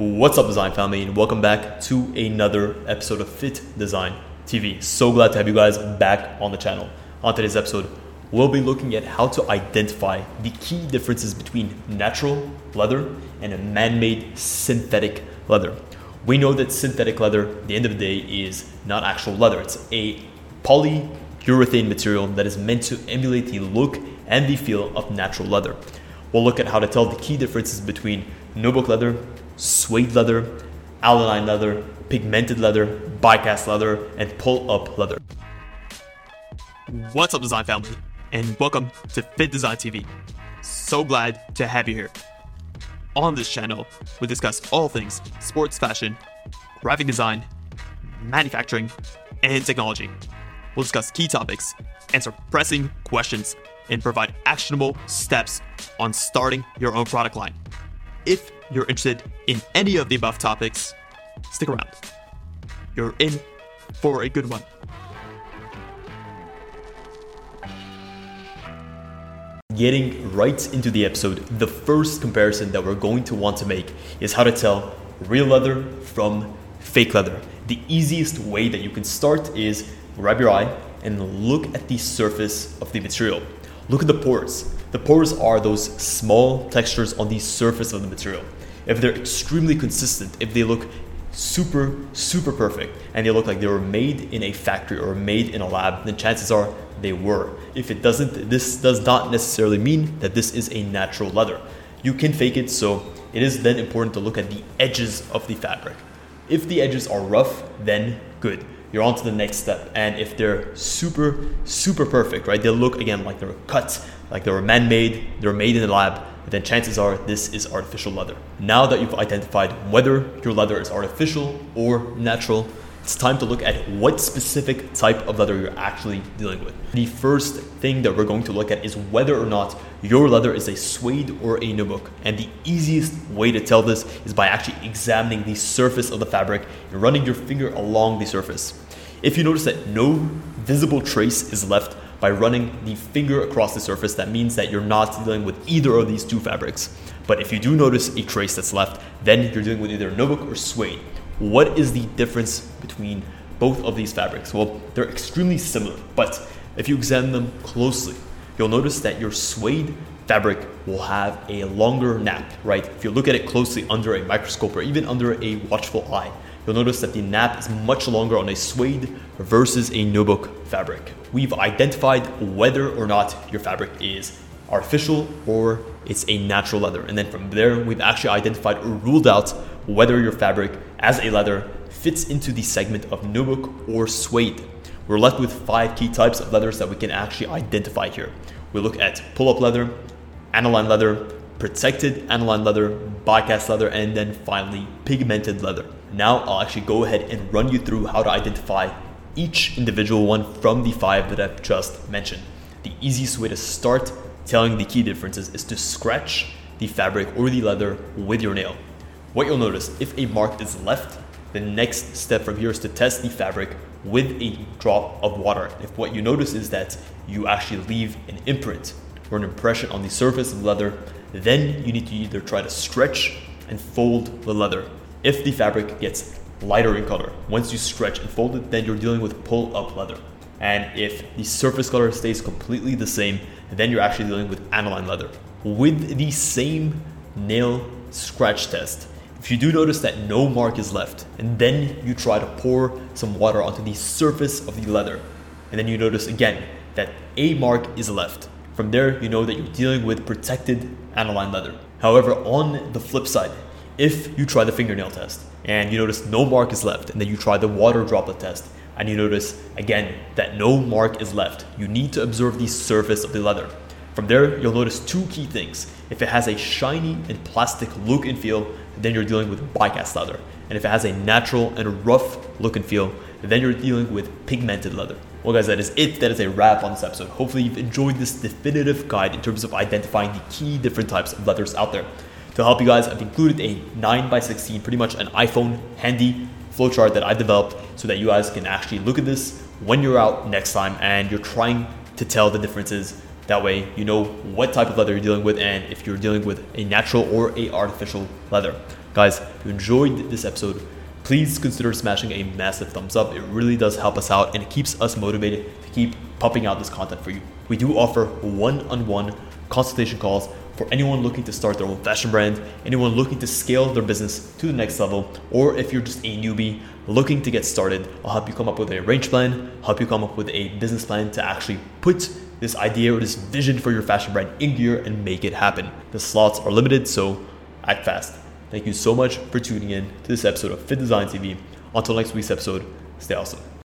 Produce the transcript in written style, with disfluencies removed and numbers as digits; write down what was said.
What's up, design family, and welcome back to another episode of Fit Design TV. So glad to have you guys back on the channel. On today's episode, we'll be looking at how to identify the key differences between natural leather and a man-made synthetic leather. We know that synthetic leather, at the end of the day, is not actual leather. It's a polyurethane material that is meant to emulate the look and the feel of natural leather. We'll look at how to tell the key differences between nubuck leather, suede leather, alanine leather, pigmented leather, bycast leather, and pull-up leather. What's up, design family, and welcome to Fit Design TV. So glad to have you here. On this channel, we discuss all things sports fashion, graphic design, manufacturing, and technology. We'll discuss key topics, answer pressing questions, and provide actionable steps on starting your own product line. If you're interested in any of the above topics, stick around. You're in for a good one. Getting right into the episode, the first comparison that we're going to want to make is how to tell real leather from fake leather. The easiest way that you can start is grab your eye and look at the surface of the material. Look at the pores. The pores are those small textures on the surface of the material. If they're extremely consistent, if they look super perfect, and they look like they were made in a factory or made in a lab, then chances are they were. If it doesn't, this does not necessarily mean that this is a natural leather. You can fake it, so it is then important to look at the edges of the fabric. If the edges are rough, then good. You're on to the next step. And if they're super perfect, right? They look, again, like they were cut, like they were man-made, they were made in a lab, then chances are this is artificial leather. Now that you've identified whether your leather is artificial or natural, it's time to look at what specific type of leather you're actually dealing with. The first thing that we're going to look at is whether or not your leather is a suede or a nubuck. And the easiest way to tell this is by actually examining the surface of the fabric and running your finger along the surface. If you notice that no visible trace is left by running the finger across the surface, that means that you're not dealing with either of these two fabrics. But if you do notice a trace that's left, then you're dealing with either nubuck or suede. What is the difference between both of these fabrics? Well, they're extremely similar, but if you examine them closely, you'll notice that your suede fabric will have a longer nap, right? If you look at it closely under a microscope or even under a watchful eye, you'll notice that the nap is much longer on a suede versus a nubuck fabric. We've identified whether or not your fabric is artificial or it's a natural leather. And then from there, we've actually identified or ruled out whether your fabric as a leather fits into the segment of nubuck or suede. We're left with 5 key types of leathers that we can actually identify here. We look at pull-up leather, aniline leather, protected aniline leather, bycast leather, and then finally pigmented leather. Now I'll actually go ahead and run you through how to identify each individual one from the 5 that I've just mentioned. The easiest way to start telling the key differences is to scratch the fabric or the leather with your nail. What you'll notice, if a mark is left, the next step from here is to test the fabric with a drop of water. If what you notice is that you actually leave an imprint or an impression on the surface of the leather, then you need to either try to stretch and fold the leather. If the fabric gets lighter in color, once you stretch and fold it, then you're dealing with pull-up leather. And if the surface color stays completely the same, then you're actually dealing with aniline leather. With the same nail scratch test, if you do notice that no mark is left, and then you try to pour some water onto the surface of the leather, and then you notice again that a mark is left, from there you know that you're dealing with protected aniline leather. However, on the flip side, if you try the fingernail test and you notice no mark is left, and then you try the water droplet test and you notice again that no mark is left, you need to observe the surface of the leather. From there, you'll notice 2 key things. If it has a shiny and plastic look and feel, then you're dealing with bycast leather. And if it has a natural and rough look and feel, then you're dealing with pigmented leather. Well guys, that is it. That is a wrap on this episode. Hopefully you've enjoyed this definitive guide in terms of identifying the key different types of leathers out there. To help you guys, I've included a 9x16, pretty much an iPhone handy flowchart that I developed so that you guys can actually look at this when you're out next time and you're trying to tell the differences. That way, you know what type of leather you're dealing with and if you're dealing with a natural or a artificial leather. Guys, if you enjoyed this episode, please consider smashing a massive thumbs up. It really does help us out and it keeps us motivated to keep pumping out this content for you. We do offer one-on-one consultation calls for anyone looking to start their own fashion brand, anyone looking to scale their business to the next level, or if you're just a newbie looking to get started, I'll help you come up with a range plan, help you come up with a business plan to actually put this idea or this vision for your fashion brand in gear and make it happen. The slots are limited, so act fast. Thank you so much for tuning in to this episode of Fit Design TV. Until next week's episode, stay awesome.